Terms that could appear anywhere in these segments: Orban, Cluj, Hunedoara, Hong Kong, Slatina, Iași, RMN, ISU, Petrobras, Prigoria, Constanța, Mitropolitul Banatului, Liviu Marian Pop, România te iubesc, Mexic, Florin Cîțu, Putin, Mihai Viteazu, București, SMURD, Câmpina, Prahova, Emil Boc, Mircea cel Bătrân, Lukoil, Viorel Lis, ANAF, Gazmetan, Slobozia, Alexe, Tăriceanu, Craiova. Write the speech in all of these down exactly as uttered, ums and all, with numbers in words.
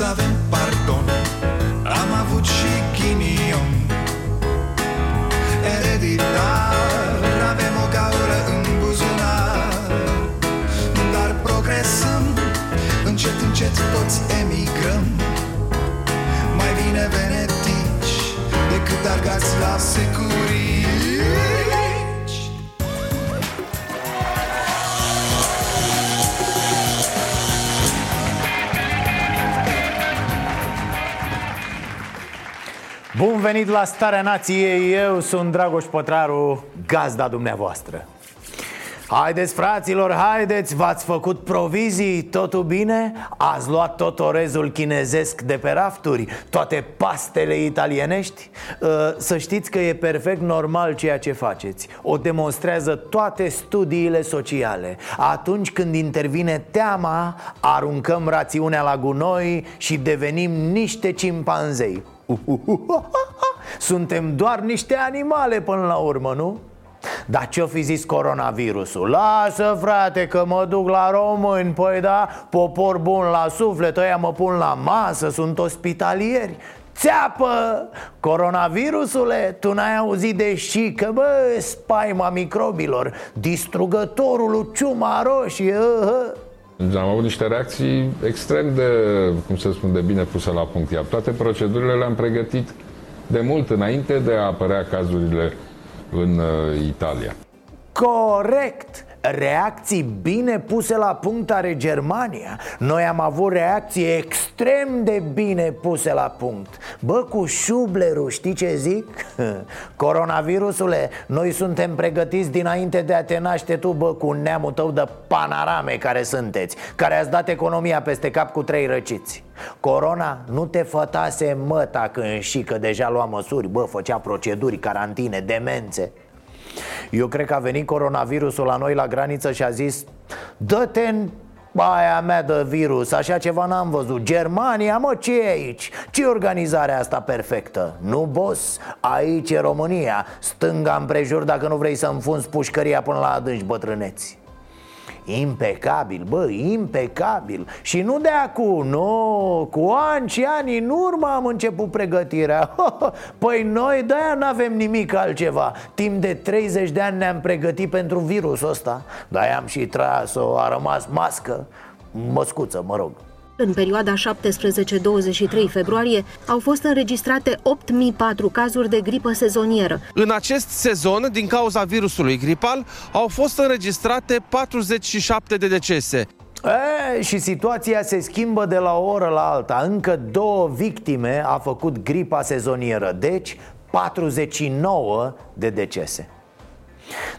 să avem pardon. Am avut și ghinion ereditar, avem o gaură în buzunar, dar progresăm, încet, încet toți emigrăm. Mai bine venetici decât argați la securii. Bun venit la Starea Nației, eu sunt Dragoș Pătraru, gazda dumneavoastră. Haideți, fraților, haideți, v-ați făcut provizii, totul bine? Ați luat tot orezul chinezesc de pe rafturi, toate pastele italienești? Să știți că e perfect normal ceea ce faceți. O demonstrează toate studiile sociale. Atunci când intervine teama, aruncăm rațiunea la gunoi și devenim niște cimpanzei. Suntem doar niște animale până la urmă, nu? Dar ce-o fi zis coronavirusul? Lasă, frate, că mă duc la români. Păi da, popor bun la suflet, ăia mă pun la masă, sunt ospitalieri. Țeapă! Coronavirusule, tu n-ai auzit de șică, bă, spaima microbilor, distrugătorul ciuma roșie. Am avut niște reacții extrem de, cum se spune, de bine puse la punct. Iar toate procedurile le-am pregătit de mult înainte de a apărea cazurile în uh, Italia. Corect! Reacții bine puse la punct are Germania. Noi am avut reacții extrem de bine puse la punct. Bă, cu șublerul, știi ce zic? Coronavirusule, noi suntem pregătiți dinainte de a te naște tu, bă, cu neamul tău de panarame care sunteți, care ați dat economia peste cap cu trei răciți. Corona nu te fătase măta când și că deja lua măsuri, bă, făcea proceduri, carantine, demențe. Eu cred că a venit coronavirusul la noi la graniță și a zis: dă-te-n baia mea de virus, așa ceva n-am văzut. Germania, mă, ce e aici? Ce organizarea asta perfectă? Nu, boss, aici e România. Stânga împrejur dacă nu vrei să înfunzi pușcăria până la adânci, bătrâneți. Impecabil, bă, impecabil. Și nu de acum, nu, cu ani și ani în urmă am început pregătirea. Păi noi de-aia n-avem nimic altceva. Timp de treizeci de ani ne-am pregătit pentru virusul ăsta. De-aia am și tras-o, a rămas mască, măscuță, mă rog. În perioada șaptesprezece - douăzeci și trei februarie au fost înregistrate opt mii patru cazuri de gripă sezonieră. În acest sezon, din cauza virusului gripal, au fost înregistrate patruzeci și șapte de decese. E, și situația se schimbă de la o oră la alta. Încă două victime a făcut gripa sezonieră, deci patruzeci și nouă de decese.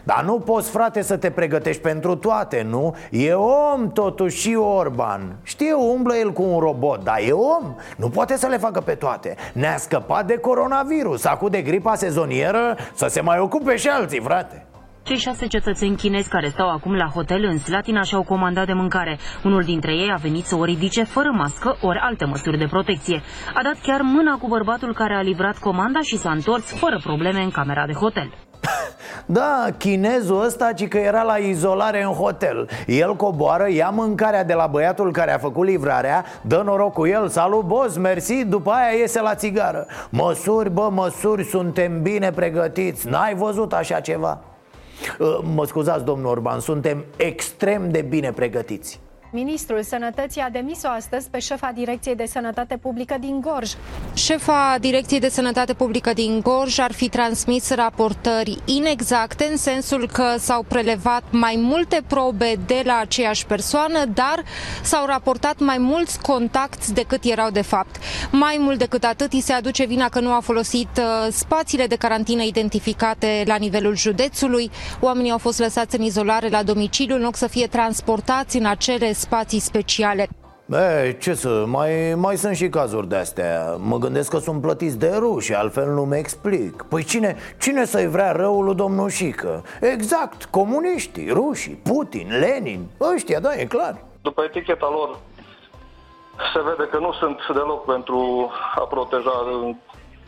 Dar nu poți, frate, să te pregătești pentru toate, nu? E om totuși și Orban. Știu, umblă el cu un robot, dar e om, nu poate să le facă pe toate. Ne-a scăpat de coronavirus, acum de gripa sezonieră să se mai ocupe și alții, frate. Cei șase cetățeni chinezi care stau acum la hotel în Slatina și-au comandat de mâncare. Unul dintre ei a venit să o ridice fără mască ori alte măsuri de protecție. A dat chiar mâna cu bărbatul care a livrat comanda și s-a întors fără probleme în camera de hotel. Da, chinezul ăsta ci că era la izolare în hotel. El coboară, ia mâncarea de la băiatul care a făcut livrarea, dă noroc cu el, salut boss, mersi, după aia iese la țigară. Măsuri, bă, măsuri, suntem bine pregătiți, n-ai văzut așa ceva. Mă scuzați, domnul Orban, suntem extrem de bine pregătiți. Ministrul Sănătății a demis-o astăzi pe șefa Direcției de Sănătate Publică din Gorj. Șefa Direcției de Sănătate Publică din Gorj ar fi transmis raportări inexacte, în sensul că s-au prelevat mai multe probe de la aceeași persoană, dar s-au raportat mai mulți contacti decât erau de fapt. Mai mult decât atât, îi se aduce vina că nu a folosit spațiile de carantină identificate la nivelul județului. Oamenii au fost lăsați în izolare la domiciliu, în loc să fie transportați în acele spații speciale. E, ce să, mai, mai sunt și cazuri de-astea. Mă gândesc că sunt plătiți de ruși, altfel nu mă explic. Păi cine, cine să-i vrea răul lui domnul Șică? Exact, comuniștii, rușii, Putin, Lenin, ăștia, da, e clar. După eticheta lor se vede că nu sunt deloc pentru a proteja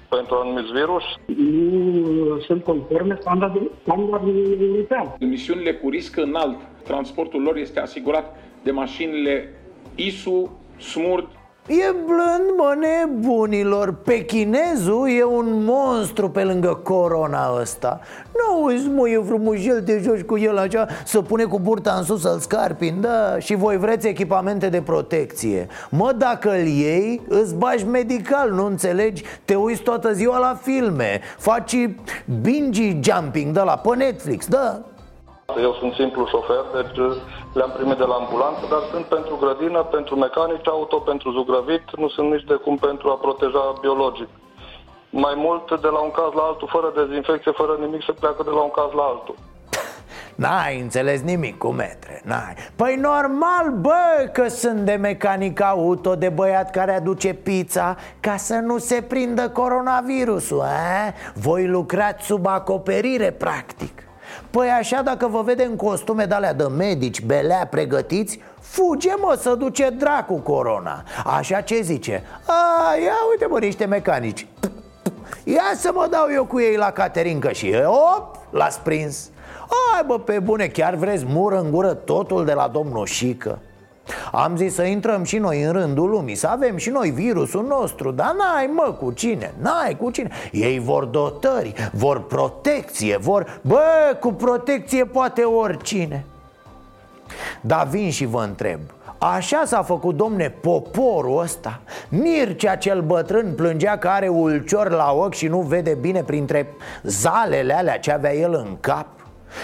pentru anumiți virus. Nu sunt conforme standardului militar. Misiunile cu risc înalt, transportul lor este asigurat de mașinile I S U, SMURD. E blând, mă, nebunilor. Pechinezul e un monstru pe lângă corona ăsta. N-auzi, mă, e frumușel, te joci cu el așa, să pune cu burta în sus să-l scarpin, da. Și voi vreți echipamente de protecție. Mă, dacă îl iei, îți bagi medical, nu înțelegi? Te uiți toată ziua la filme, faci binge jumping, da, la pe Netflix, da. Eu sunt simplu șofer, deci le-am primit de la ambulanță, dar sunt pentru grădină, pentru mecanici, auto, pentru zugrăvit, nu sunt nici de cum pentru a proteja biologic. Mai mult, de la un caz la altul, fără dezinfecție, fără nimic, se pleacă de la un caz la altul. N-ai înțeles nimic cu metre, n-ai. Păi normal, bă, că sunt de mecanic auto, de băiat care aduce pizza, ca să nu se prindă coronavirusul, eh? Voi lucrați sub acoperire, practic. Păi așa, dacă vă vede în costume de-alea de medici, belea, pregătiți, fuge, mă, să duce dracu corona. Așa ce zice? A, ia uite, mă, niște mecanici. Ia să mă dau eu cu ei la caterincă și, op, l-ați prins. Ai, bă, pe bune, chiar vreți mură în gură totul de la domnul Șică? Am zis să intrăm și noi în rândul lumii, să avem și noi virusul nostru. Dar n-ai, mă, cu cine, n-ai cu cine. Ei vor dotări, vor protecție, vor... Bă, cu protecție poate oricine. Dar vin și vă întreb, așa s-a făcut, domne, poporul ăsta? Mircea cel Bătrân plângea că are ulcior la ochi și nu vede bine printre zalele alea ce avea el în cap.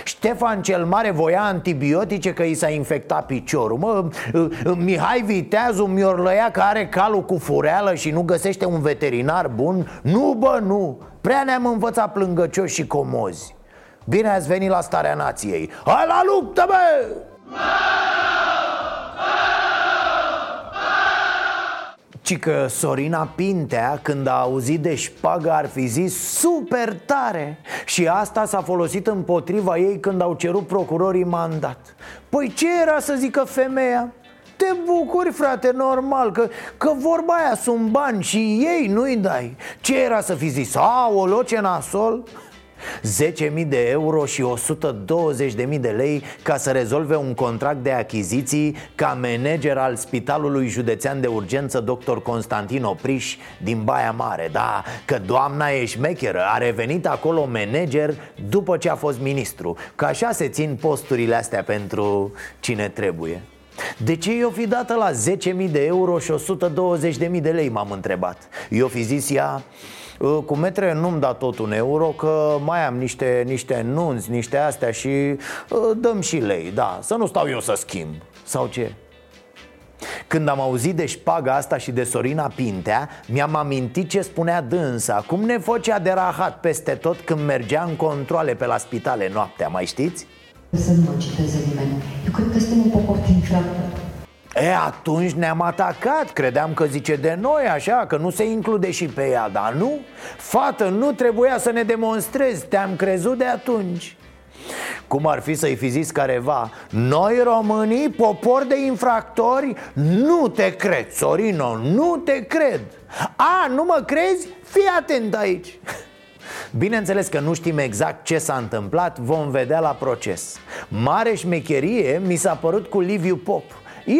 Ștefan cel Mare voia antibiotice că i s-a infectat piciorul. Mă, Mihai Viteazu miorlăia că are calul cu fureală și nu găsește un veterinar bun. Nu, bă, nu. Prea ne-am învățat plângăcioși și comozi. Bine ați venit la Starea Nației. Hai la luptă, bă! Ci că Sorina Pintea, când a auzit de șpagă, ar fi zis super tare. Și asta s-a folosit împotriva ei când au cerut procurorii mandat. Păi ce era să zică femeia? Te bucuri, frate, normal, că, că vorba aia sunt bani și ei nu-i dai. Ce era să fi zis? Aoleo, ce nasol? zece mii de euro și o sută douăzeci de mii de lei ca să rezolve un contract de achiziții ca manager al Spitalului Județean de Urgență doctor Constantin Opriș din Baia Mare. Da, că doamna e șmecheră, a revenit acolo manager după ce a fost ministru. Că așa se țin posturile astea pentru cine trebuie. De ce i-o fi dată la zece mii de euro și o sută douăzeci de mii de lei, m-am întrebat. I-o fi zis ea... Cu metre nu-mi da tot un euro, că mai am niște, niște nunți, niște astea și dăm și lei, da, să nu stau eu să schimb. Sau ce? Când am auzit de șpaga asta și de Sorina Pintea, mi-am amintit ce spunea dânsa, cum ne făcea de rahat peste tot când mergea în controale pe la spitale noaptea, mai știți? Să nu mă citeze nimeni, eu cred că suntem un popor din fractă. E, atunci ne-am atacat, credeam că zice de noi așa, că nu se include și pe ea, dar nu? Fată, nu trebuia să ne demonstrezi, te-am crezut de atunci. Cum ar fi să-i fi zis careva, noi românii, popor de infractori, nu te cred, Sorino, nu te cred. A, nu mă crezi? Fii atent aici. Bineînțeles că nu știm exact ce s-a întâmplat, vom vedea la proces. Mare șmecherie mi s-a părut cu Liviu Pop.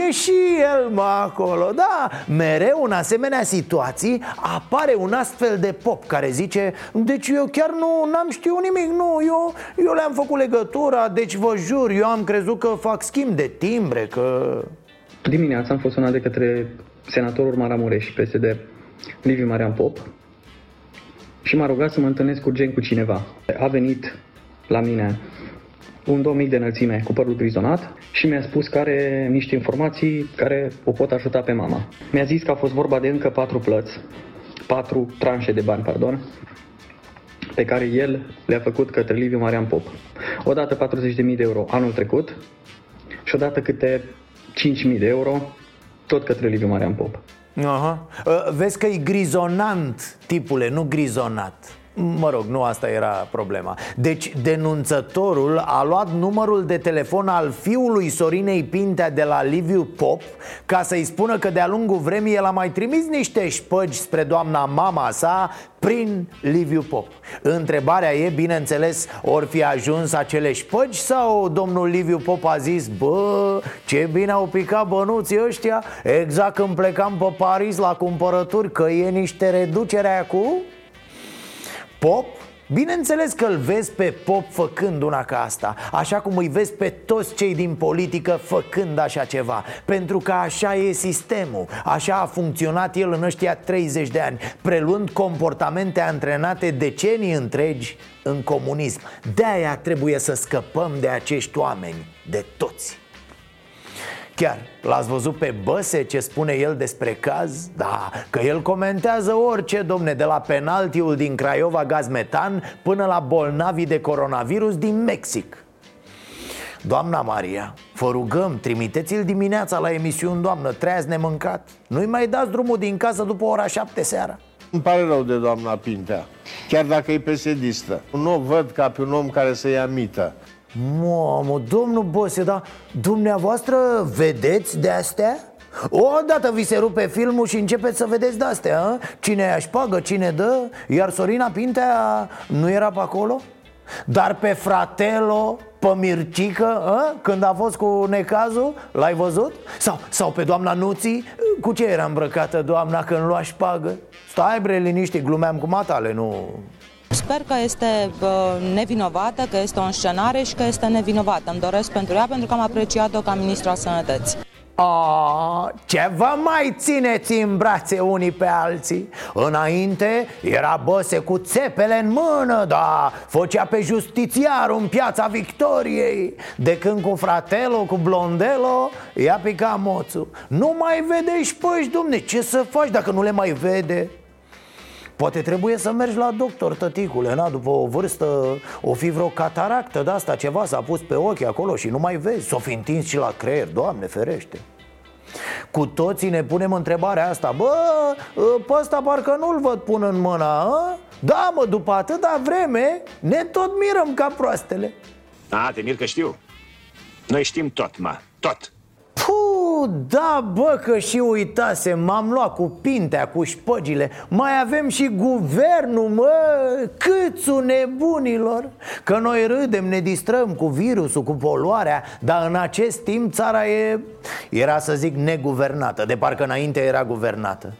E și el, mă, acolo, da. Mereu în asemenea situații apare un astfel de Pop care zice: deci eu chiar nu n-am știut nimic, nu, eu, eu le-am făcut legătura, deci vă jur, eu am crezut că fac schimb de timbre, că... Dimineața am fost sunat de către senatorul Maramureș, P S D, Liviu Marian Pop, și m-a rugat să mă întâlnesc urgent cu cineva. A venit la mine un domn mic de înălțime cu părul grizonat și mi-a spus că are niște informații care o pot ajuta pe mama. Mi-a zis că a fost vorba de încă patru plăți, patru tranșe de bani, pardon, pe care el le-a făcut către Liviu Marian Pop. Odată patruzeci de mii de euro anul trecut și odată câte cinci mii de euro tot către Liviu Marian Pop. Aha. Vezi că e grizonant, tipule, nu grizonat. Mă rog, nu asta era problema. Deci denunțătorul a luat numărul de telefon al fiului Sorinei Pintea de la Liviu Pop, ca să-i spună că de-a lungul vremii el a mai trimis niște șpăgi spre doamna mama sa prin Liviu Pop. Întrebarea e, bineînțeles, ori fi ajuns acele șpăgi sau domnul Liviu Pop a zis: bă, ce bine au picat bănuții ăștia, exact când plecam pe Paris la cumpărături, că e niște reducere acum? Pop? Bineînțeles că îl vezi pe Pop făcând una ca asta, așa cum îi vezi pe toți cei din politică făcând așa ceva. Pentru că așa e sistemul, așa a funcționat el în ăștia treizeci de ani, preluând comportamente antrenate decenii întregi în comunism. De-aia trebuie să scăpăm de acești oameni, de toți. Chiar, l-ați văzut pe Băse ce spune el despre caz? Da, că el comentează orice, domne, de la penaltiul din Craiova Gazmetan până la bolnavii de coronavirus din Mexic. Doamna Maria, vă rugăm, trimiteți-l dimineața la emisiuni, doamnă, treaz nemâncat. Nu-i mai dați drumul din casă după ora șapte seara. Îmi pare rău de doamna Pintea, chiar dacă e P S D-istă. Nu o văd ca pe un om care să-i amită. Mamă, domnul Bose, dar dumneavoastră vedeți de-astea? Odată vi se rupe filmul și începeți să vedeți de-astea, a? Cine ia șpagă, cine dă. Iar Sorina Pintea nu era pe acolo? Dar pe fratelo, pe Mircică, a? Când a fost cu necazul, l-ai văzut? Sau, sau pe doamna Nuții? Cu ce era îmbrăcată doamna când lua șpagă? Stai bre, liniște, glumeam cu matale, nu... Sper că este nevinovată, că este o înscenare și că este nevinovată. Îmi doresc pentru ea, pentru că am apreciat-o ca ministru al sănătății. A, ce vă mai țineți în brațe unii pe alții? Înainte era Băse cu țepele în mână, da, făcea pe justițiarul în Piața Victoriei. De când cu fratelo, cu blondelo, ea pica moțul. Nu mai vede șpăși, domne, ce să faci dacă nu le mai vede? Poate trebuie să mergi la doctor, tăticule, na, după o vârstă o fi vreo cataractă de asta, ceva s-a pus pe ochi acolo și nu mai vezi, s-o fi întins și la creier, Doamne ferește. Cu toții ne punem întrebarea asta: bă, pe ăsta parcă nu-l văd pun în mâna, a? Da, mă, după atâta vreme ne tot mirăm ca proastele. A, te mir că știu. Noi știm tot, mă, tot. Da, bă, că și uitase, m-am luat cu Pintea, cu șpăgile. Mai avem și guvernul, mă, Cîțu nebunilor. Că noi râdem, ne distrăm cu virusul, cu poluarea, dar în acest timp țara e, era să zic, neguvernată, de parcă înainte era guvernată.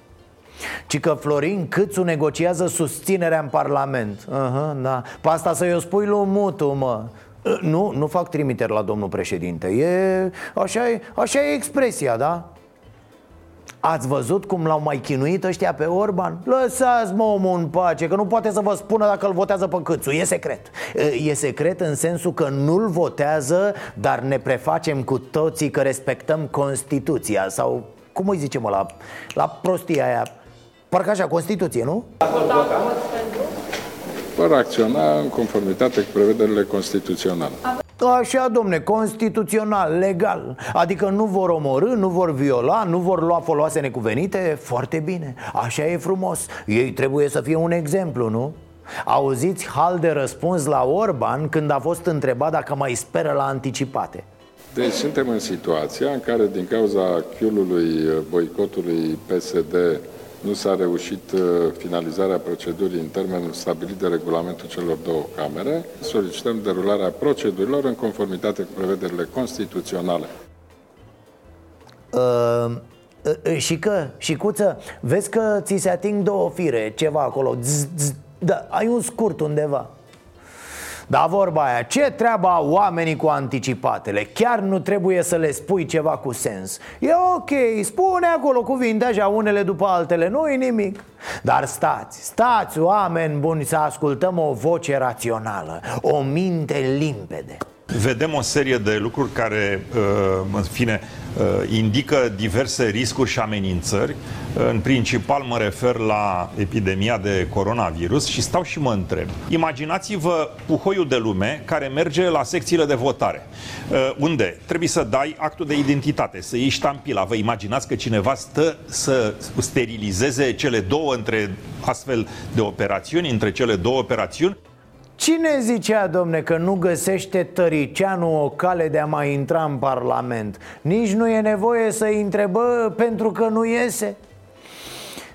Ci că Florin Cîțu negociază susținerea în parlament. Aha, da, pe asta să-i o spui lui Mutu, mă. Nu, nu fac trimiteri la domnul președinte. E, așa e, așa e expresia, da? Ați văzut cum l-au mai chinuit ăștia pe Orban? Lăsați-mă omul în pace, că nu poate să vă spună dacă îl votează pe Cîțu. E secret. E secret în sensul că nu-l votează, dar ne prefacem cu toții că respectăm Constituția. Sau, cum îi zicem la, la prostia aia? Parcă așa, Constituție, nu? Vor acționa în conformitate cu prevederile constituționale. Așa, domne, constituțional, legal. Adică nu vor omorî, nu vor viola, nu vor lua foloase necuvenite. Foarte bine, așa e frumos. Ei trebuie să fie un exemplu, nu? Auziți hal de răspuns la Orban când a fost întrebat dacă mai speră la anticipate. Deci suntem în situația în care din cauza chiulului boicotului P S D nu s-a reușit finalizarea procedurii în termenul stabilit de regulamentul celor două camere. Solicităm derularea procedurilor în conformitate cu prevederile constituționale. Uh, uh, și că, și cuță, vezi că ți se ating două fire, ceva acolo. Zzz, zzz, da, ai un scurt undeva. Da, vorba aia, ce treabă au oamenii cu anticipatele? Chiar nu trebuie să le spui ceva cu sens. E ok, spune acolo cuvinte așa, unele după altele, nu-i nimic. Dar stați, stați oameni buni, să ascultăm o voce rațională, o minte limpede. Vedem o serie de lucruri care, în fine, indică diverse riscuri și amenințări. În principal mă refer la epidemia de coronavirus și stau și mă întreb. Imaginați-vă puhoiul de lume care merge la secțiile de votare, unde trebuie să dai actul de identitate, să iei ștampila. Vă imaginați că cineva stă să sterilizeze cele două între astfel de operațiuni, între cele două operațiuni? Cine zicea, domne, că nu găsește Tăriceanu o cale de a mai intra în Parlament? Nici nu e nevoie să-i întrebă, pentru că nu iese.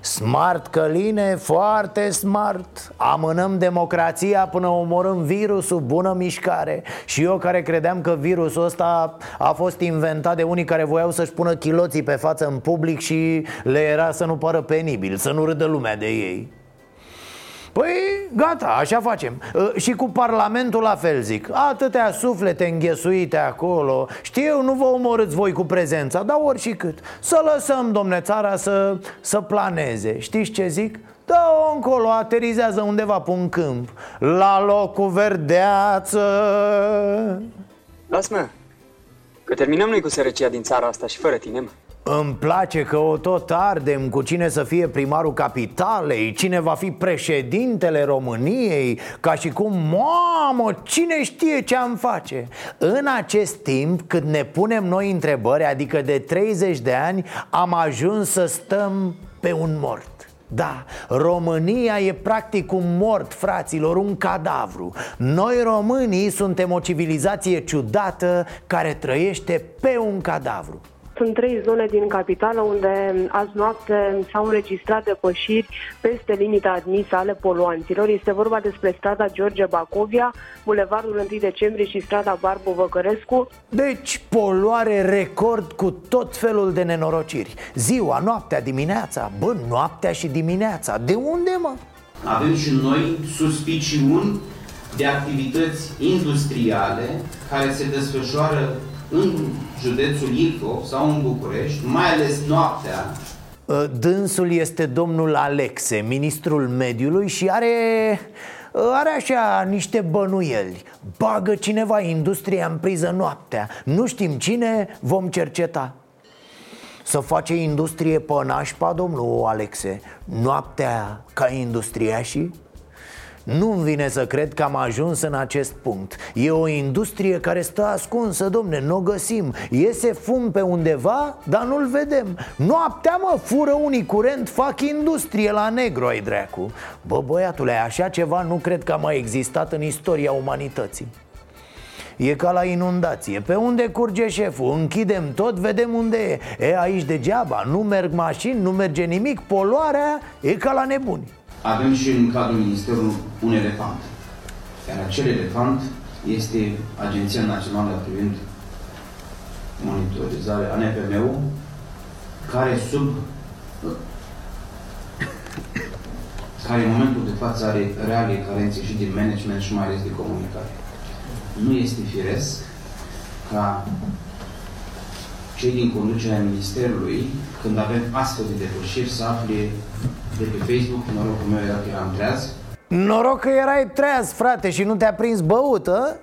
Smart, Căline, foarte smart. Amânăm democrația până omorâm virusul, bună mișcare. Și eu care credeam că virusul ăsta a fost inventat de unii care voiau să-și pună chiloții pe față în public și le era să nu pară penibil, să nu râdă lumea de ei. Păi gata, așa facem. Și cu Parlamentul la fel zic. Atâtea suflete înghesuite acolo. Știu, nu vă omorâți voi cu prezența, dar oricât. Să lăsăm, domne, țara să, să planeze. Știți ce zic? Dă-o încolo, aterizează undeva pe un câmp. La locul verdeață. Las-mă, că terminăm noi cu sărăcia din țara asta și fără tine, mă. Îmi place că o tot ardem cu cine să fie primarul capitalei, cine va fi președintele României, ca și cum, mamă, cine știe ce am face. În acest timp, cât ne punem noi întrebări, adică de treizeci de ani, am ajuns să stăm pe un mort. Da, România e practic un mort, fraților, un cadavru. Noi românii suntem o civilizație ciudată care trăiește pe un cadavru. Sunt trei zone din capitală unde azi noapte s-au înregistrat depășiri peste limita admisă ale poluanților. Este vorba despre strada George Bacovia, bulevardul întâi decembrie și strada Barbu Văcărescu. Deci poluare record cu tot felul de nenorociri. Ziua, noaptea, dimineața, bă, noaptea și dimineața. De unde, mă? Avem și noi suspiciuni de activități industriale care se desfășoară în județul Ilfov sau în București, mai ales noaptea. Dânsul este domnul Alexe, ministrul mediului, și are, are așa niște bănuieli. Bagă cineva industria în priză noaptea. Nu știm cine, vom cerceta. Să face industrie pe nașpa, domnul Alexe, noaptea ca industriașii? Nu-mi vine să cred că am ajuns în acest punct. E o industrie care stă ascunsă, domne, n-o găsim. Iese fum pe undeva, dar nu-l vedem. Noaptea, mă, fură unii curent, fac industrie la negru, ai dracu. Bă, băiatule, așa ceva nu cred că a mai existat în istoria umanității. E ca la inundație, pe unde curge șeful, închidem tot, vedem unde e. E, aici degeaba, nu merg mașini, nu merge nimic, poluarea e ca la nebuni. Avem și în cadrul Ministerului un elefant, iar acel elefant este Agenția Națională privind monitorizarea, A N P M U, care sub, care în momentul de față are reale carențe și din management și mai ales de comunicare. Nu este firesc ca cei din conducerea Ministerului, când avem astfel de depășiri, să afle de pe Facebook. Norocul meu era că eram treaz. Noroc că erai treaz, frate, și nu te-a prins băută.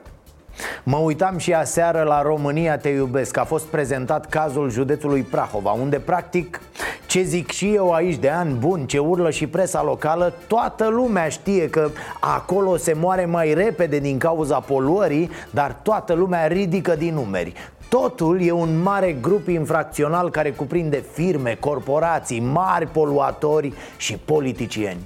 Mă uitam și aseară la România te iubesc. A fost prezentat cazul județului Prahova, unde practic, ce zic și eu aici de ani bun, ce urlă și presa locală, toată lumea știe că acolo se moare mai repede din cauza poluării, dar toată lumea ridică din numeri. Totul e un mare grup infracțional care cuprinde firme, corporații, mari poluatori și politicieni.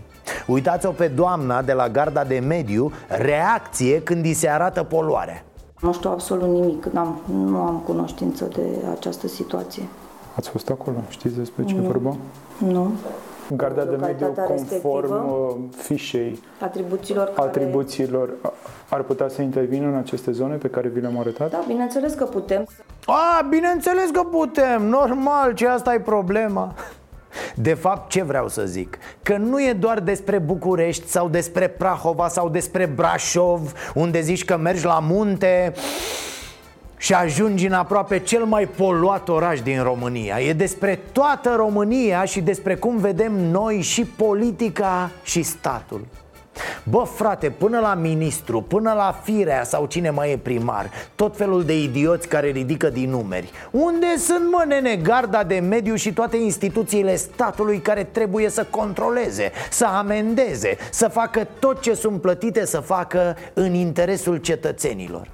Uitați-o pe doamna de la Garda de Mediu, reacție când i se arată poluarea. Nu știu absolut nimic, n-am, nu am cunoștință de această situație. Ați fost acolo? Știți despre ce vorbim? Nu. Garda de Mediu, conform fișei atribuțiilor, care... atribuțiilor, ar putea să intervină în aceste zone pe care vi le-am arătat? Da, bineînțeles că putem. A, bineînțeles că putem, normal, ce asta e problema. De fapt, ce vreau să zic? Că nu e doar despre București sau despre Prahova sau despre Brașov, unde zici că mergi la munte și ajungi în aproape cel mai poluat oraș din România. E despre toată România și despre cum vedem noi și politica și statul. Bă, frate, până la ministru, până la Firea sau cine mai e primar, tot felul de idioți care ridică din numeri. Unde sunt, mă, nene, Garda de Mediu și toate instituțiile statului care trebuie să controleze, să amendeze, să facă tot ce sunt plătite să facă în interesul cetățenilor?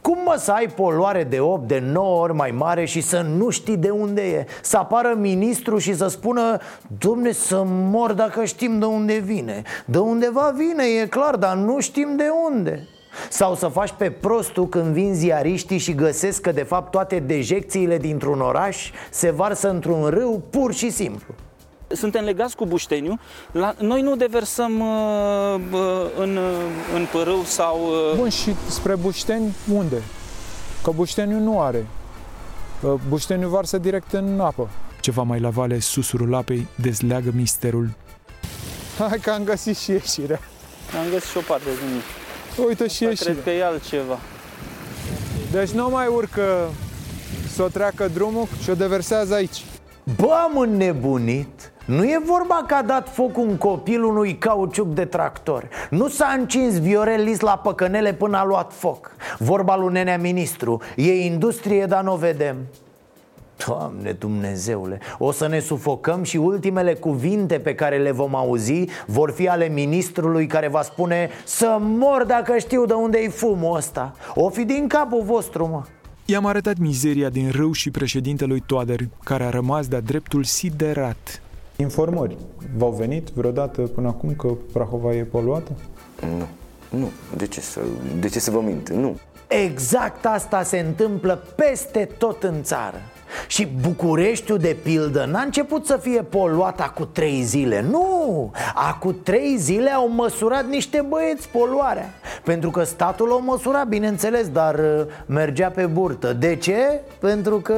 Cum, mă, să ai poluare de opt, de nouă ori mai mare și să nu știi de unde e? Să apară ministru și să spună: domne, să mor dacă știm de unde vine. De undeva vine, e clar, dar nu știm de unde. Sau să faci pe prostul când vin ziariștii și găsesc că de fapt toate dejecțiile dintr-un oraș se varsă într-un râu pur și simplu. Suntem legați cu Bușteniu, la, noi nu deversăm uh, în, în pârâu sau... Uh... Bun, și spre Bușteni unde? Că Bușteniu nu are. Bușteniu varsă direct în apă. Ceva mai la vale, susurul apei dezleagă misterul. Hai că am găsit și ieșirea. Am găsit și o parte din ei. Uite și ieșirea. Cred că e altceva. Deci nu mai urcă să o treacă drumul și o deversează aici. Bă, am înnebunit! Nu e vorba că a dat foc un copil unui cauciuc de tractor. Nu s-a încins Viorel Lis la păcănele până a luat foc. Vorba lui nenea ministru: e industrie, dar n-o vedem. Doamne Dumnezeule, o să ne sufocăm și ultimele cuvinte pe care le vom auzi vor fi ale ministrului care va spune: să mor dacă știu de unde-i fumul ăsta. O fi din capul vostru, mă. I-am arătat mizeria din râu și președintelui Toader, care a rămas de-a dreptul siderat. Informări v-au venit vreodată până acum că Prahova e poluată? Nu, nu, de ce să, de ce să vă mint, nu. Exact asta se întâmplă peste tot în țară. Și Bucureștiul, de pildă, n-a început să fie poluat acu' trei zile. Nu! Acu' trei zile au măsurat niște băieți poluarea, pentru că statul o măsura, bineînțeles, dar mergea pe burtă. De ce? Pentru că...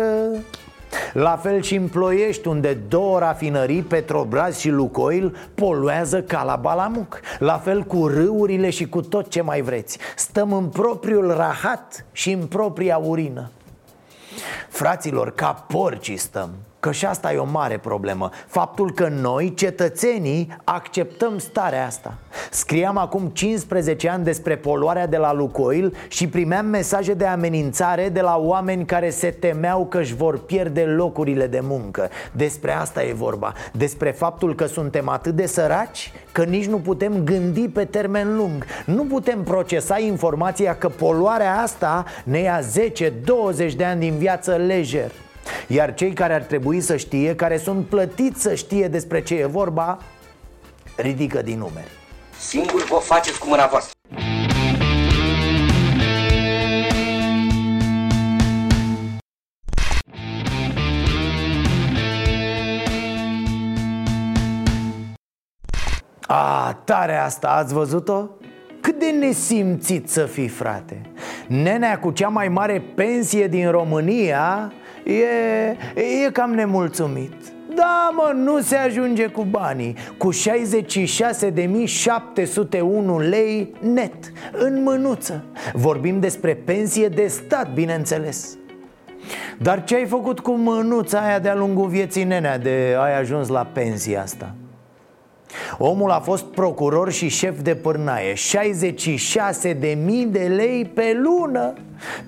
La fel și în Ploiești, unde două rafinării, Petrobras și Lukoil, poluează ca la balamuc. La fel cu râurile și cu tot ce mai vreți. Stăm în propriul rahat și în propria urină. Fraților, ca porcii stăm. Că și asta e o mare problemă. Faptul că noi, cetățenii, acceptăm starea asta. Scriam acum cincisprezece ani despre poluarea de la Lukoil și primeam mesaje de amenințare de la oameni care se temeau că își vor pierde locurile de muncă. Despre asta e vorba. Despre faptul că suntem atât de săraci că nici nu putem gândi pe termen lung. Nu putem procesa informația că poluarea asta ne ia zece-douăzeci de ani din viață lejer. Iar cei care ar trebui să știe, care sunt plătiți să știe despre ce e vorba, ridică din numeri. Singuri vă faceți cu mâna voastră. A, tare asta, ați văzut-o? Cât de nesimțit să fii, frate. Nenea cu cea mai mare pensie din România E, e cam nemulțumit. Da, mă, nu se ajunge cu banii. Cu șaizeci și șase de mii șapte sute unu lei net, în mânuță. Vorbim despre pensie de stat, bineînțeles. Dar ce ai făcut cu mânuța aia de-a lungul vieții, nenea, de ai ajuns la pensia asta? Omul a fost procuror și șef de pârnaie. Șaizeci și șase de mii de lei pe lună.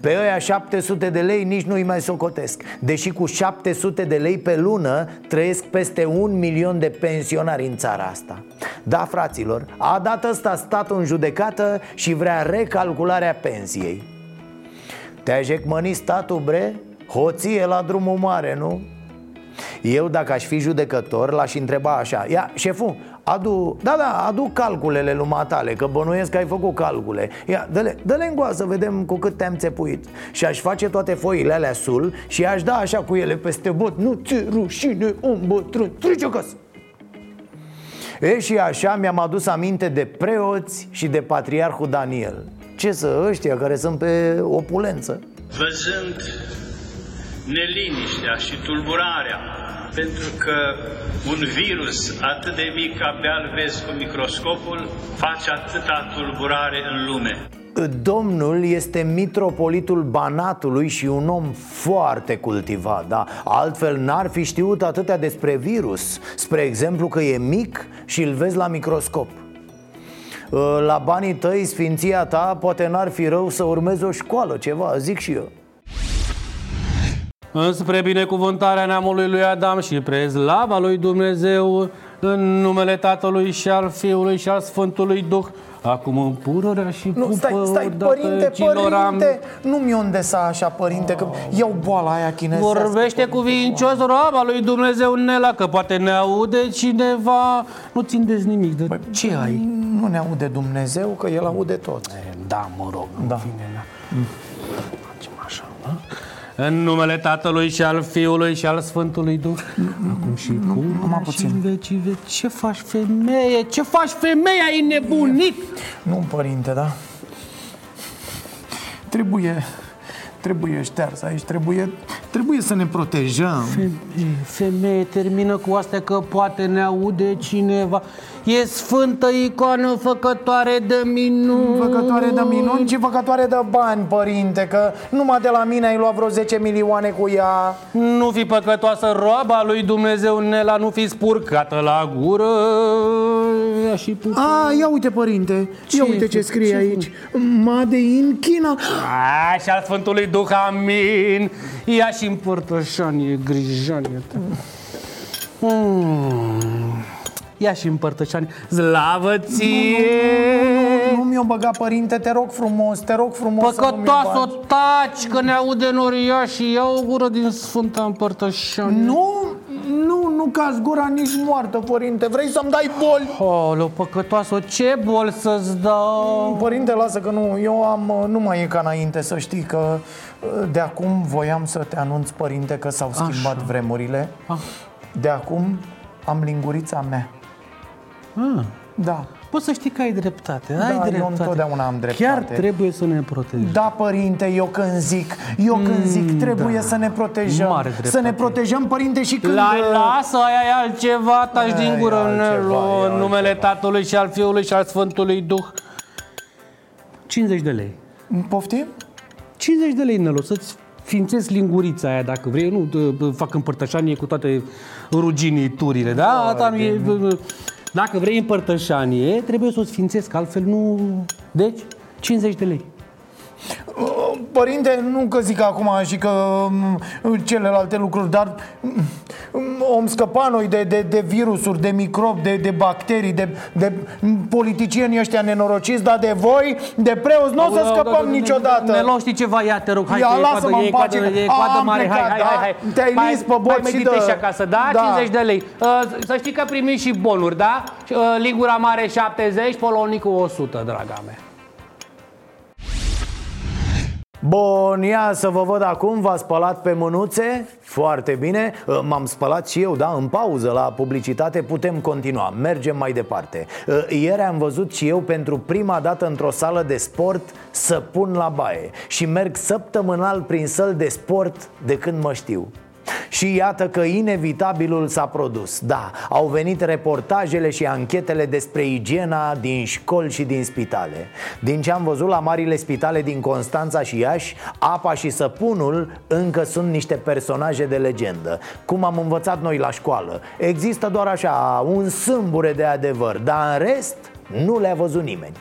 Pe ăia șapte sute de lei nici nu-i mai socotesc. Deși cu șapte sute de lei pe lună trăiesc peste un milion de pensionari în țara asta. Da, fraților, a dat ăsta statul în judecată și vrea recalcularea pensiei. Te-ai jecmănit statul, bre? Hoție la drumul mare, nu? Eu, dacă aș fi judecător, l-aș întreba așa: ia, șeful, adu, da, da, adu calculele lumatale, că bănuiesc că ai făcut calcule. Ia, dă-le, dă-le în goasă, vedem cu cât te-am țepuit. Și aș face toate foile alea sul și aș da așa cu ele peste bot: nu ți rușine, om bătrân, trece acasă. E, și așa mi-am adus aminte de preoți și de patriarhul Daniel. Ce să, ăștia care sunt pe opulență, văzând neliniștea și tulburarea, pentru că un virus atât de mic, abia îl vezi cu microscopul, face atâta tulburare în lume. Domnul este mitropolitul Banatului și un om foarte cultivat, da? Altfel n-ar fi știut atâtea despre virus. Spre exemplu că e mic și îl vezi la microscop. la banii tăi, sfinția ta, poate n-ar fi rău să urmezi o școală, ceva, zic și eu. Înspre binecuvântarea neamului lui Adam și spre slava lui Dumnezeu, în numele Tatălui și al Fiului și al Sfântului Duh, acum în pururea și pupă. Nu, stai, stai, părinte, părinte, nu mi-o îndesa așa, părinte, că iau boala aia chinezească. Vorbește cuvincios, roaba lui Dumnezeu, Nela, că poate ne aude cineva. Nu țindeți nimic de... Bă, ce ai? Nu ne aude Dumnezeu, că El aude tot. Da, mă rog, da. Facem așa, da? În numele Tatălui și al Fiului și al Sfântului Duh. Acum și cu și vecii veci. Ce faci, femeie? Ce faci, femeie? Ai nebunit? Nu, părinte, da? Trebuie, trebuie șters aici, trebuie, trebuie să ne protejăm. Femeie, femeie, termină cu astea că poate ne aude cineva. E sfântă icoană făcătoare de minuni. Făcătoare de minuni și făcătoare de bani, părinte, că numai de la mine ai luat vreo zece milioane cu ea. Nu fi păcătoasă, roaba lui Dumnezeu, Nela, nu fi spurcată la gură. Și a, ia uite, părinte, ce ia uite ce scrie ce aici. Made in China. A, și al Sfântului Duh, amin. Ia și împărtășanie, grijanie ta. Mm. Ia și împărtășani, slavă ție! Nu, nu, nu, nu, nu mi-o băga, părinte, te rog frumos, te rog frumos. Păcătoasă, o taci, că ne aude noriașii, ia o gură din Sfânta Împărtășanie. Nu, nu, nu cazi gura nici moartă, părinte, vrei să-mi dai boli? Aoleu, păcătoasă, ce boli să-ți dau? Părinte, lasă că nu, eu am, nu mai e ca înainte, să știi că de acum voiam să te anunț, părinte, că s-au schimbat așa vremurile. Ah. De acum am lingurița mea. Ah, da. Poți să știi că ai dreptate, ai da, dreptate. Eu întotdeauna am dreptate. Chiar trebuie să ne protejăm. Da, părinte, eu când zic, eu mm, când zic, trebuie da. să ne protejăm. Mare dreptate. Să ne protejăm, părinte, și când... La, lasă, ai, ai altceva, taci ai, din gură, altceva, în numele altceva. Tatălui și al Fiului și al Sfântului Duh. cincizeci de lei. Poftim? cincizeci de lei, Nelu, să-ți... Ființez lingurița aia, dacă vrei. Nu fac împărtășanie cu toate ruginiturile, da? Da, e, dacă vrei împărtășanie, trebuie să o sfințesc, că altfel nu... Deci, cincizeci de lei. Părinte, nu că zic acum și că celelalte lucruri, dar om scăpa noi de, de, de virusuri, de microbi, de, de bacterii, de, de politicieni ăștia nenorociți, dar de voi, de preoți, nu o să scăpăm niciodată. Ne luăm, știi ceva? Ia, te rog, hai, ia, lasă-mă în pace. E coadă mare, hai, hai, hai. Te-ai lins pe bot și dă... acasă, da? cincizeci de lei. Să știi că primiți și bonuri, da? Ligura mare șaptezeci, Polonicul o sută, draga mea. Bun, ia să vă văd acum, v-a spălat pe mânuțe? Foarte bine, m-am spălat și eu, da, în pauză, la publicitate, putem continua, mergem mai departe. Ieri am văzut și eu pentru prima dată într-o sală de sport să pun la baie și merg săptămânal prin săli de sport de când mă știu. Și iată că inevitabilul s-a produs. Da, au venit reportajele și anchetele despre igiena din școli și din spitale. Din ce am văzut la marile spitale din Constanța și Iași, apa și săpunul încă sunt niște personaje de legendă. Cum am învățat noi la școală. Există doar așa, un sâmbure de adevăr, dar în rest nu le-a văzut nimeni.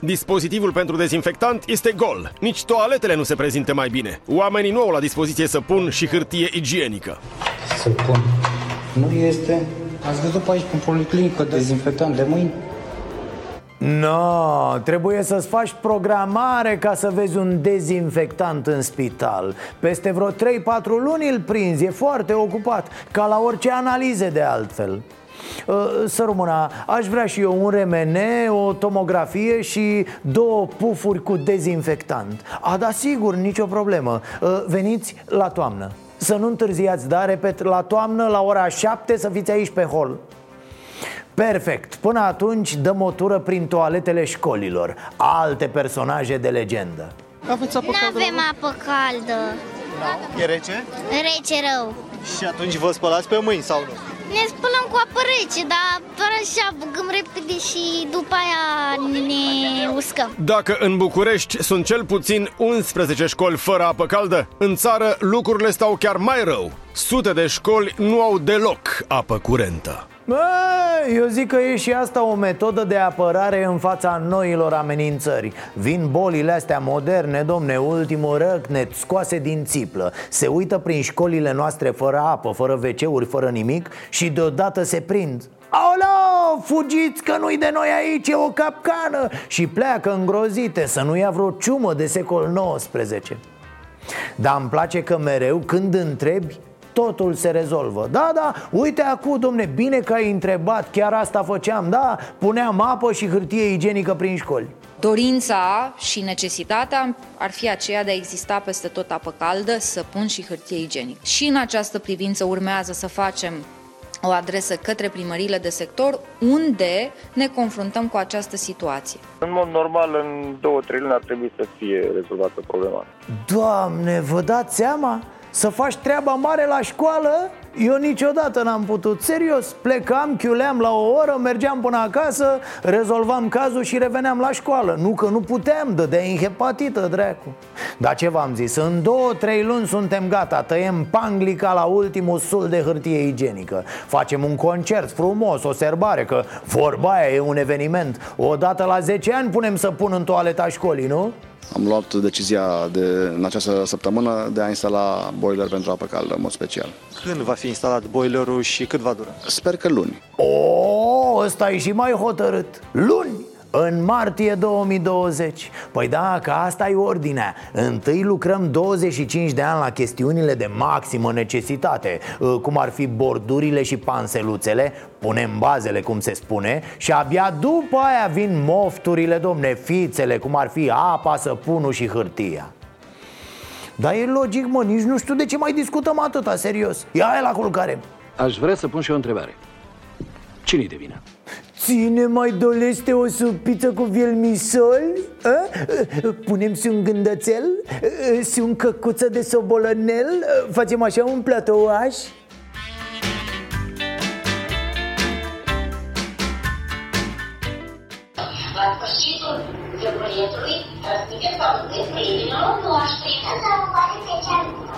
Dispozitivul pentru dezinfectant este gol. Nici toaletele nu se prezintă mai bine. Oamenii nu au la dispoziție săpun și hârtie igienică. Săpun nu este. Ați găsit pe aici pe policlinică dezinfectant de mâini? No, trebuie să-ți faci programare ca să vezi un dezinfectant în spital. Peste vreo trei patru luni îl prinzi, e foarte ocupat, ca la orice analize de altfel. Să rămână, aș vrea și eu un R M N, o tomografie și două pufuri cu dezinfectant. A, da, sigur, nicio problemă. Veniți la toamnă. Să nu întârziați, da, repet, la toamnă, la ora șapte, să fiți aici pe hol. Perfect, până atunci dăm o tură prin toaletele școlilor. Alte personaje de legendă. Aveți apă caldă? N-avem apă caldă. E rece? Rece rău. Și atunci vă spălați pe mâini sau nu? Ne spălăm cu apă rece, dar doar așa băgăm repede și după aia ne uscăm. Dacă în București sunt cel puțin unsprezece școli fără apă caldă, în țară lucrurile stau chiar mai rău. Sute de școli nu au deloc apă curentă. Bă, eu zic că e și asta o metodă de apărare în fața noilor amenințări. Vin bolile astea moderne, domne, ultimul răcnet, scoase din țiplă. Se uită prin școlile noastre fără apă, fără ve ce-uri, fără nimic și deodată se prind. Aoleo, fugiți că nu-i de noi aici, e o capcană! Și pleacă îngrozite să nu ia vreo ciumă de secol nouăsprezece. Dar îmi place că mereu când întrebi, totul se rezolvă. Da, da, uite acum, domne, bine că ai întrebat, chiar asta făceam, da, puneam apă și hârtie igienică prin școli. Dorința și necesitatea ar fi aceea de a exista peste tot apă caldă, săpun și hârtie igienică. Și în această privință urmează să facem o adresă către primăriile de sector, unde ne confruntăm cu această situație. În mod normal, în două-trei luni ar trebui să fie rezolvată problema. Doamne, vă dați seama? Să faci treaba mare la școală? Eu niciodată n-am putut, serios. Plecam, chiuleam la o oră, mergeam până acasă, rezolvam cazul și reveneam la școală. Nu că nu puteam, dădeai în hepatită, dracu. Dar ce v-am zis, în două, trei luni suntem gata. Tăiem panglica la ultimul sul de hârtie igienică. Facem un concert frumos, o serbare, că vorba aia e un eveniment. Odată la zece ani punem să pun în toaleta școlii, nu? Am luat decizia de, în această săptămână de a instala boiler pentru apă caldă, în mod special. Când va fi instalat boilerul și cât va dura? Sper că luni. O, ăsta e și mai hotărât. Luni! În martie două mii douăzeci. Păi da, că asta e ordinea. Întâi lucrăm douăzeci și cinci de ani la chestiunile de maximă necesitate, cum ar fi bordurile și panseluțele. Punem bazele, cum se spune. Și abia după aia vin mofturile, domne, fițele, cum ar fi apa, săpunul și hârtia. Dar e logic, mă, nici nu știu de ce mai discutăm atâta, serios. Ia aia la culcare. Aș vrea să pun și o întrebare. Cine-i de vină? Ține, mai dolește o supiță cu vielmisol? Punem-și un gândățel? Și un căcuță de sobolănel? Facem așa un platouaș? La sfârșitul proiectului, transmitem salutul prietenilor noștri pentru a vă face special.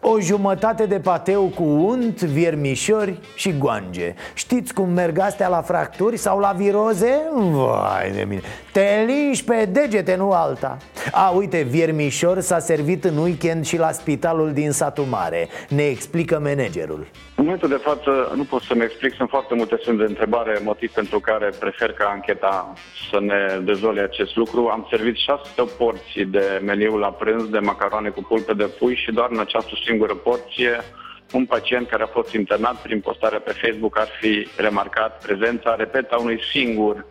O jumătate de pateu cu unt, viermișori și guange. Știți cum merg astea la fracturi sau la viroze? Vai de mine! Te linși pe degete, nu alta. A, uite, viermișor s-a servit în weekend și la spitalul din satul mare. Ne explică managerul. În momentul de față nu pot să-mi explic, sunt foarte multe semne de întrebare, motiv pentru care prefer ca ancheta să ne dezvăluie acest lucru. Am servit șase porții de meniu la prânz de macaroane cu pulpe de pui și doar în această singură porție un pacient care a fost internat prin postarea pe Facebook ar fi remarcat prezența, repet, a unui singur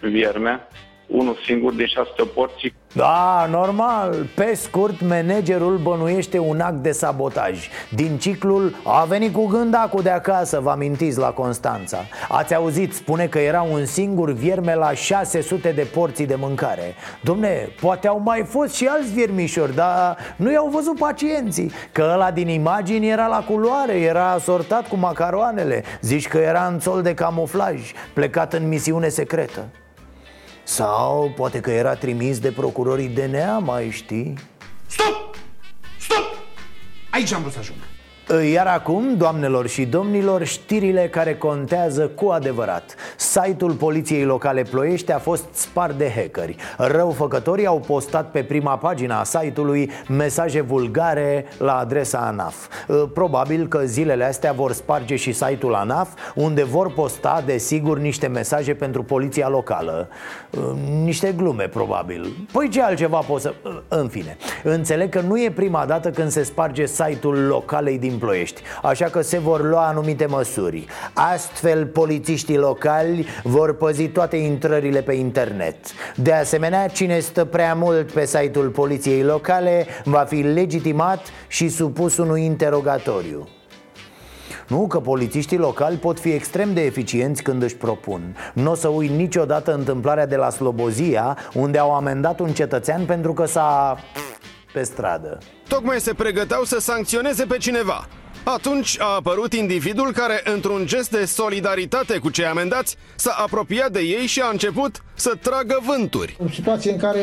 vierme, unul singur din șase porții. Da, normal. Pe scurt, managerul bănuiește un act de sabotaj din ciclul a venit cu gândacul de acasă, vă amintiți, la Constanța. Ați auzit, spune că era un singur vierme la șase sute de porții de mâncare. Domne, poate au mai fost și alți viermișori, dar nu i-au văzut pacienții. Că ăla din imagini era la culoare, era asortat cu macaroanele. Zici că era în țol de camuflaj, plecat în misiune secretă. Sau poate că era trimis de procurorii de ne a, mai știi? Stop! Stop! Aici am vrut să ajung. Iar acum, doamnelor și domnilor, știrile care contează cu adevărat. Site-ul Poliției Locale Ploiești a fost spart de hackeri. Răufăcătorii au postat pe prima pagina a site-ului mesaje vulgare la adresa ANAF. Probabil că zilele astea vor sparge și site-ul ANAF, unde vor posta, desigur, niște mesaje pentru poliția locală. Niște glume, probabil. Păi ce altceva pot să... În fine, înțeleg că nu e prima dată când se sparge site-ul localei din Ploiești, așa că se vor lua anumite măsuri. Astfel, polițiștii locali vor păzi toate intrările pe internet. De asemenea, cine stă prea mult pe site-ul poliției locale va fi legitimat și supus unui interogatoriu. Nu, că polițiștii locali pot fi extrem de eficienți când își propun. Nu o să uit niciodată întâmplarea de la Slobozia, unde au amendat un cetățean pentru că s-a... pe stradă. Tocmai se pregăteau să sancționeze pe cineva. Atunci a apărut individul care, într-un gest de solidaritate cu cei amendați, s-a apropiat de ei și a început să tragă vânturi. În situație în care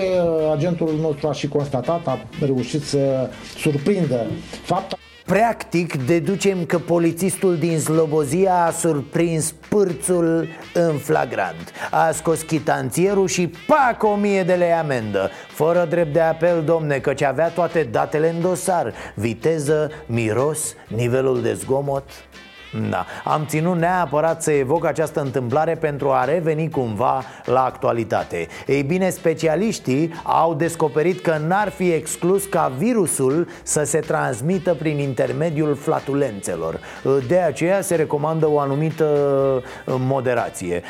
agentul nostru a și constatat, a reușit să surprindă faptul. Practic, deducem că polițistul din Slobozia a surprins pârțul în flagrant. A scos chitanțierul și pac, o mie de lei amendă. Fără drept de apel, domne, căci avea toate datele în dosar. Viteză, miros, nivelul de zgomot. Da, am ținut neapărat să evoc această întâmplare pentru a reveni cumva la actualitate. Ei bine, specialiștii au descoperit că n-ar fi exclus ca virusul să se transmită prin intermediul flatulențelor. De aceea se recomandă o anumită moderație.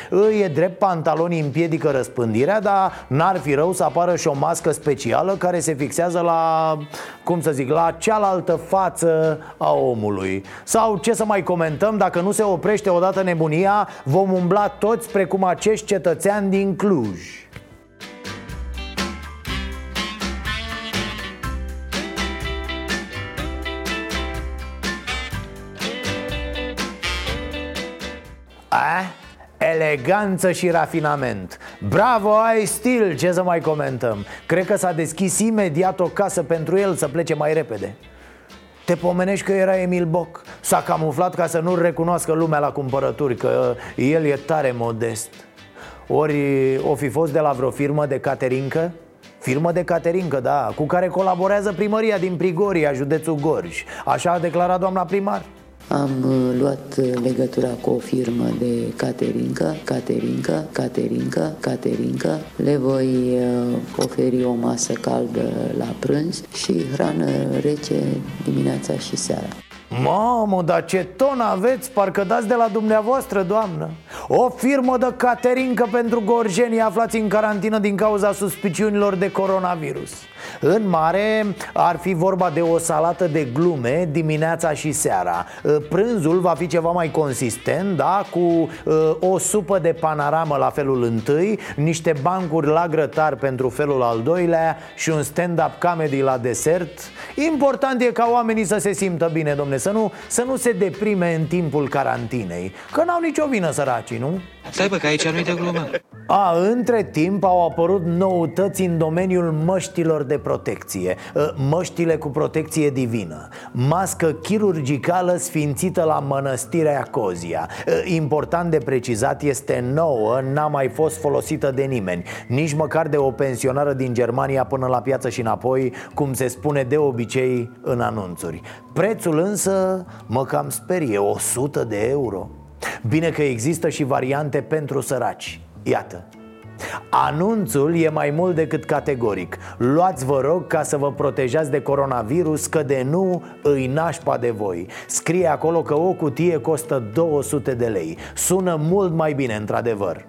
E drept, pantalonii împiedică răspândirea, dar n-ar fi rău să apară și o mască specială care se fixează la, cum să zic, la cealaltă față a omului. Sau ce să mai comentăm? Dacă nu se oprește odată nebunia, vom umbla toți precum acești cetățeani din Cluj. A? Eleganță și rafinament. Bravo, ai stil, ce să mai comentăm? Cred că s-a deschis imediat o casă pentru el să plece mai repede. Te pomenești că era Emil Boc. S-a camuflat ca să nu-l recunoască lumea la cumpărături, că el e tare modest. Ori o fi fost de la vreo firmă de caterincă? Firmă de caterincă, da, cu care colaborează primăria din Prigoria, județul Gorj. Așa a declarat doamna primar. Am luat legătura cu o firmă de caterincă, caterincă, caterincă, caterincă. Le voi oferi o masă caldă la prânz și hrană rece dimineața și seara. Mamă, dar ce ton aveți, parcă dați de la dumneavoastră, doamnă. O firmă de caterincă pentru gorjenii aflați în carantină din cauza suspiciunilor de coronavirus. În mare ar fi vorba de o salată de glume dimineața și seara. Prânzul va fi ceva mai consistent, da? Cu o supă de panaramă la felul întâi, niște bancuri la grătar pentru felul al doilea și un stand-up comedy la desert. Important e ca oamenii să se simtă bine, domne, să nu, să nu se deprime în timpul carantinei, că n-au nicio vină săracii, nu? Stai bă, că aici nu-i de glumă. A, între timp au apărut noutăți în domeniul măștilor de protecție. Măștile cu protecție divină. Mască chirurgicală sfințită la mănăstirea Cozia. Important de precizat, este nouă, n-a mai fost folosită de nimeni. Nici măcar de o pensionară din Germania până la piață și înapoi, cum se spune de obicei în anunțuri. Prețul însă mă cam sperie, o sută de euro. Bine că există și variante pentru săraci. Iată, anunțul e mai mult decât categoric. Luați, vă rog, ca să vă protejați de coronavirus, că de nu îi nașpa de voi. Scrie acolo că o cutie costă două sute de lei. Sună mult mai bine, într-adevăr.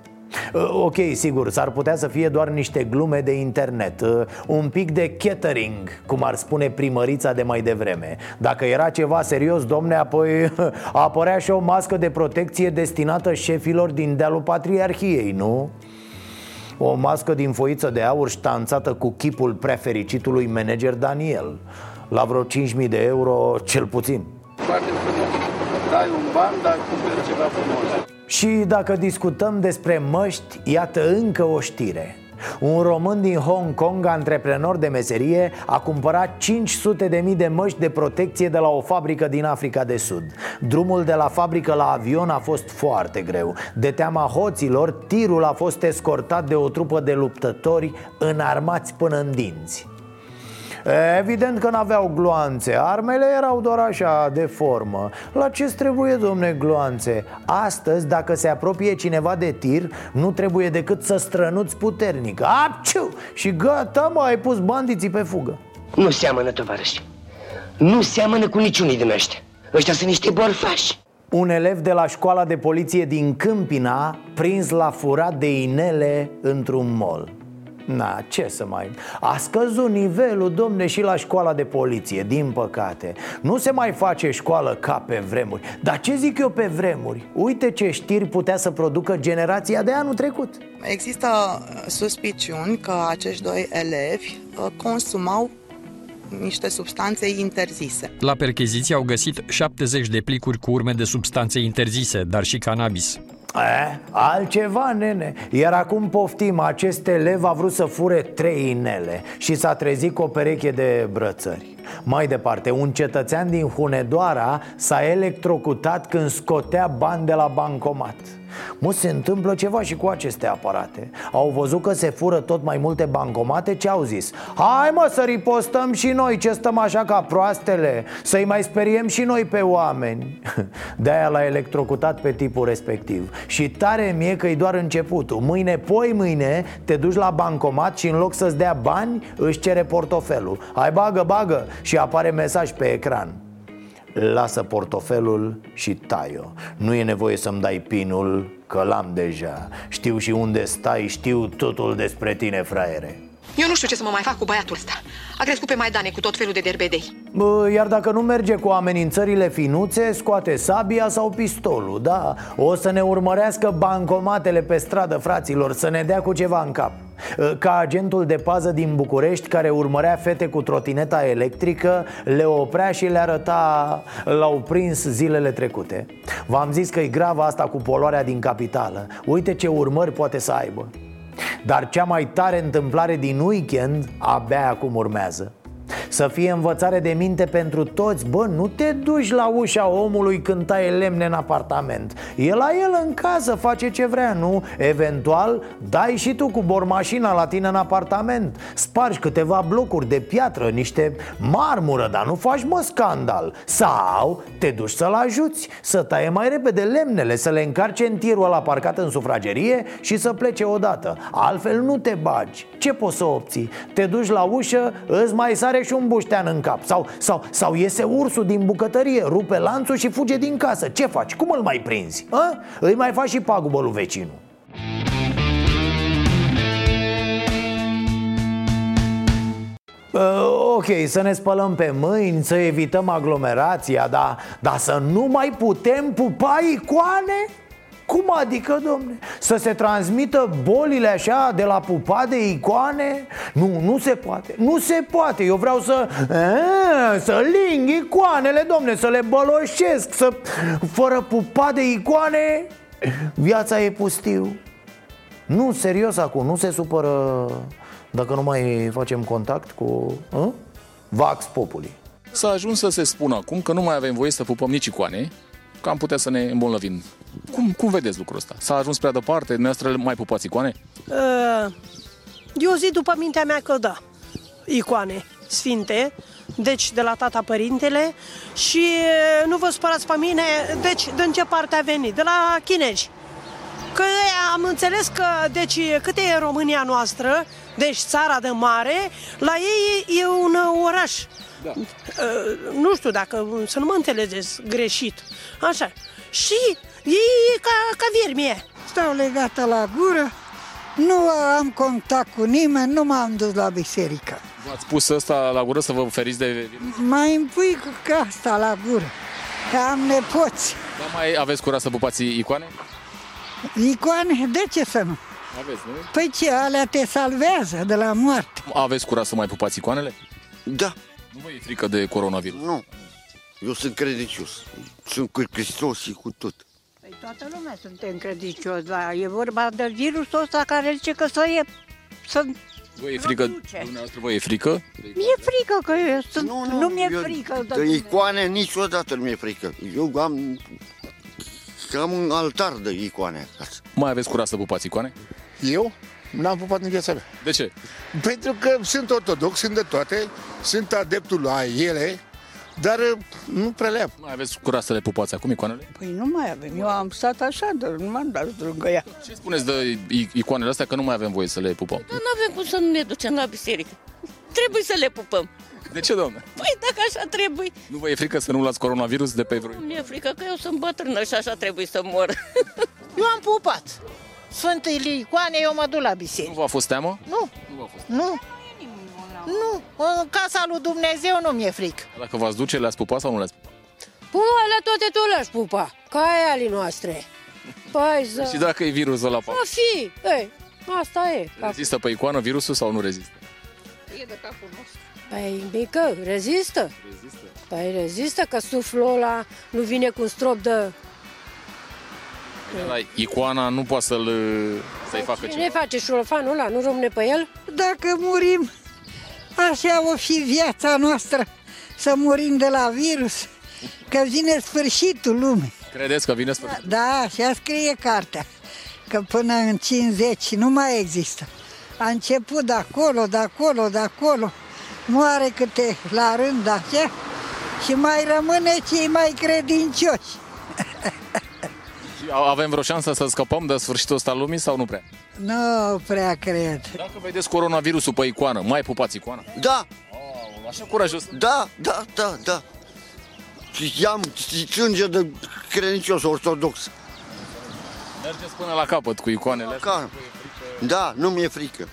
Ok, sigur, s-ar putea să fie doar niște glume de internet. Un pic de catering, cum ar spune primărița de mai devreme. Dacă era ceva serios, domne, apoi apărea și o mască de protecție destinată șefilor din dealul Patriarhiei, nu? O mască din foiță de aur ștanțată cu chipul prefericitului manager Daniel. La vreo cinci mii de euro, cel puțin. Foarte frumos. Dai un ban, dar cumperi ceva frumos. Și dacă discutăm despre măști, iată încă o știre. Un român din Hong Kong, antreprenor de meserie, a cumpărat cinci sute de mii de măști de protecție de la o fabrică din Africa de Sud. Drumul de la fabrică la avion a fost foarte greu. De teama hoților, tirul a fost escortat de o trupă de luptători înarmați până în dinți. Evident că n-aveau gloanțe, armele erau doar așa, de formă. La ce-ți trebuie, domne, gloanțe? Astăzi, dacă se apropie cineva de tir, nu trebuie decât să strănuți puternic. Apciu! Și gata, mă, ai pus bandiții pe fugă. Nu seamănă, tovarăși. Nu seamănă cu niciunii din ăștia. Ăștia sunt niște borfași. Un elev de la școala de poliție din Câmpina, prins la furat de inele într-un mall. Na, ce să mai... A scăzut nivelul, domne, și la școala de poliție, din păcate. Nu se mai face școală ca pe vremuri. Dar ce zic eu pe vremuri? Uite ce știri putea să producă generația de anul trecut. Există suspiciuni că acești doi elevi consumau niște substanțe interzise. La percheziție au găsit șaptezeci de plicuri cu urme de substanțe interzise, dar și cannabis. E, altceva, nene. Iar acum poftim, acest elev a vrut să fure trei inele și s-a trezit cu o pereche de brățări. Mai departe, un cetățean din Hunedoara s-a electrocutat când scotea bani de la bancomat. Mă, se întâmplă ceva și cu aceste aparate. Au văzut că se fură tot mai multe bancomate, ce au zis? Hai mă, să ripostăm și noi, ce stăm așa ca proastele, să-i mai speriem și noi pe oameni. De-aia l-a electrocutat pe tipul respectiv. Și tare mie că-i doar începutul. Mâine, poi mâine, te duci la bancomat și în loc să-ți dea bani, își cere portofelul. Hai, bagă, bagă, și apare mesaj pe ecran: lasă portofelul și tai-o. Nu e nevoie să-mi dai pinul, că l-am deja. Știu și unde stai, știu totul despre tine, fraiere. Eu nu știu ce să mă mai fac cu băiatul ăsta. A crescut pe maidane cu tot felul de derbedei. Bă, iar dacă nu merge cu amenințările finuțe, scoate sabia sau pistolul, da? O să ne urmărească bancomatele pe stradă, fraților, să ne dea cu ceva în cap. Ca agentul de pază din București care urmărea fete cu trotineta electrică, le oprea și le arăta. L-au prins zilele trecute. V-am zis că e gravă asta cu poluarea din capitală. Uite ce urmări poate să aibă. Dar cea mai tare întâmplare din weekend abia acum urmează. Să fie învățare de minte pentru toți. Bă, nu te duci la ușa omului când taie lemne în apartament. E la el în casă, face ce vrea, nu? Eventual, dai și tu cu bormașina la tine în apartament. Spargi câteva blocuri de piatră, niște marmură, dar nu faci, mă, scandal. Sau te duci să-l ajuți, să taie mai repede lemnele, să le încarce în tirul ăla parcat în sufragerie și să plece odată. Altfel nu te bagi. Ce poți să obții? Te duci la ușă, îți mai sare și un buștean în cap sau, sau, sau iese ursul din bucătărie, rupe lanțul și fuge din casă. Ce faci? Cum îl mai prinzi? A? Îi mai faci și pagubă lui vecinul. Ok, să ne spălăm pe mâini, să evităm aglomerația, dar, dar să nu mai putem pupa icoane? Cum adică, domne? Să se transmită bolile așa de la pupa de icoane? Nu, nu se poate, nu se poate. Eu vreau să, a, să ling icoanele, domne, să le băloșesc, să... Fără pupa de icoane, viața e pustiu. Nu, serios acum, nu se supără dacă nu mai facem contact cu... A? Vax populi. S-a ajuns să se spună acum că nu mai avem voie să pupăm nici icoane, că am putea să ne îmbolnăvim. Cum, cum vedeți lucrul ăsta? S-a ajuns prea departe? Dumneavoastră mai pupați icoane? Eu zic după mintea mea că da, icoane sfinte, deci de la tata părintele, și nu vă spărați pe mine, deci din ce parte a venit? De la chinezi. Că am înțeles că, deci, cât e România noastră, deci țara de mare, la ei e un oraș. Da. Nu știu dacă, să nu mă înțelegeți greșit. Așa. Și ei ca, ca viermie. Stau legată la gură, nu am contact cu nimeni, nu m-am dus la biserică. V-ați pus asta la gură să vă feriți de... Mai îmi pui cu asta la gură, că am nepoți. Dar mai aveți curaj să pupați icoane? Icoane? De ce să nu? Aveți, nu? Păi ce, alea te salvează de la moarte. Aveți curaj să mai pupați icoanele? Da. Nu vă e frică de coronavirus? Nu. Eu sunt credincios. Sunt cu Hristos și cu tot. Păi toată lumea suntem credincios, dar e vorba de virusul ăsta care zice că să e... Să... Vă e frică? Dumneavoastră vă e frică? Mi-e frică că eu sunt... Nu, nu, nu mi-e eu, frică. De icoane niciodată nu mi-e frică. Eu am... Am un altar de icoane acasă. Mai aveți curaj să pupați icoane? Eu? N-am pupat în viața mea. De ce? Pentru că sunt ortodox, sunt de toate, sunt adeptul la ele, dar nu prea le-am. Mai aveți curaj să le pupați acum icoanele? Păi nu mai avem, eu am stat așa, dar nu m-am dat drângăia. Ce spuneți de icoanele astea că nu mai avem voie să le pupăm? Dar nu avem cum să nu ne ducem la biserică. Trebuie să le pupăm. De ce, doamne? Păi dacă așa trebuie. Nu vă e frică să nu luați coronavirus de pe voi? Nu mi-e frică că eu sunt bătrână și așa trebuie să mor. Eu am pupat sfântele icoane, eu mă duc la biserică. Nu v-a fost teamă? Nu. Nu v-a fost teamă? Nu. Nu, în casa lui Dumnezeu nu mi-e frică. Dacă v-ați duce, le-ați pupa sau nu le-ați pupa? Pupa, la toate tu le-aș pupa, ca aia ale noastre. Păi să... Și dacă e virusul ăla? O fi, ei, asta e. Rezistă pe icoană virusul sau nu rezistă? E de capul nostru. Păi mică, rezistă. Rezistă. Păi rezistă, că suflul ăla nu vine cu un strop de... La icoana nu poate să-l, să-i facă ceva. Cine face șolofanul ăla? Nu rămâne pe el? Dacă murim, așa o fi viața noastră, să murim de la virus, că vine sfârșitul lumii. Credeți că vine sfârșitul? Da, așa scrie cartea, că până în cincizeci nu mai există. A început de acolo, de acolo, de acolo, moare câte la rând așa și mai rămâne cei mai credincioși. Avem vreo șansă să scăpăm de sfârșitul ăsta lumii sau nu prea? Nu prea cred. Dacă vedeți coronavirusul pe icoană, mai pupați icoana? Da! Oh, așa curajos! Da, da, da, da! I-am ținge de credincios ortodox. Mergeți până la capăt cu icoanele astea? Ca... Da, nu mi-e frică.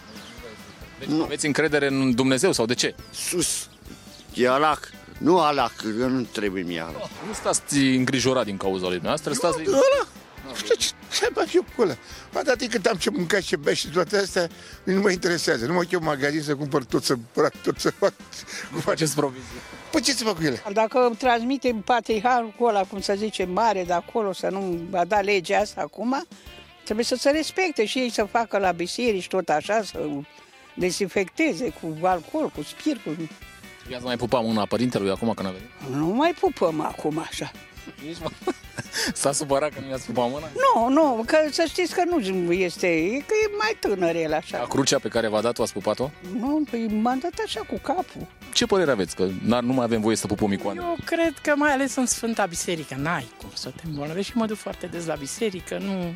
Deci nu aveți încredere în Dumnezeu sau de ce? Sus! E alac! Nu alac, că nu trebuie mie alac. Nu stați îngrijorat din cauza lui dumneavoastră, stați... Nu, ăla! Ce mai fiu cu ăla? Atât cât am ce mânca, ce bea și toate astea, nu mă interesează. Nu mă chef în magazin să cumpăr tot, să cumpăr tot, să fac... Nu faceți provizie. Păi ce să fac cu ele? Dacă îmi transmitem patriarhul ăla, cum să zice, mare de acolo, să nu a dat legea asta acum, trebuie să se respecte și ei să facă la biserici tot așa, să dezinfecteze cu alcool, cu spirit, cu... I-ați mai pupat mâna părintelui acum că n-a venit? Nu mai pupăm acum așa. S-a supărat că nu i-ați pupat mâna? Nu, nu, că să știți că nu este, că e mai tânăr el așa. A crucea pe care v-a dat-o, ați pupat-o? Nu, păi m-am dat așa cu capul. Ce părere aveți? Că nu mai avem voie să pupăm icoane? Eu cred că mai ales în Sfânta Biserică, n-ai cum să te îmbolnăvești și mă duc foarte des la biserică, nu...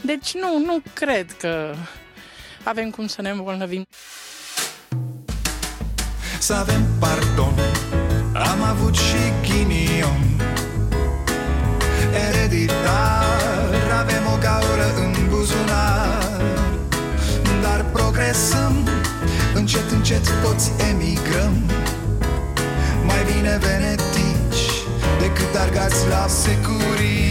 Deci nu, nu cred că avem cum să ne îmbolnăvim. Să avem pardon, am avut și ghinion. Ereditar, avem o gaură în buzunar. Dar progresăm, încet, încet toți emigrăm. Mai bine venetici decât argați la securii.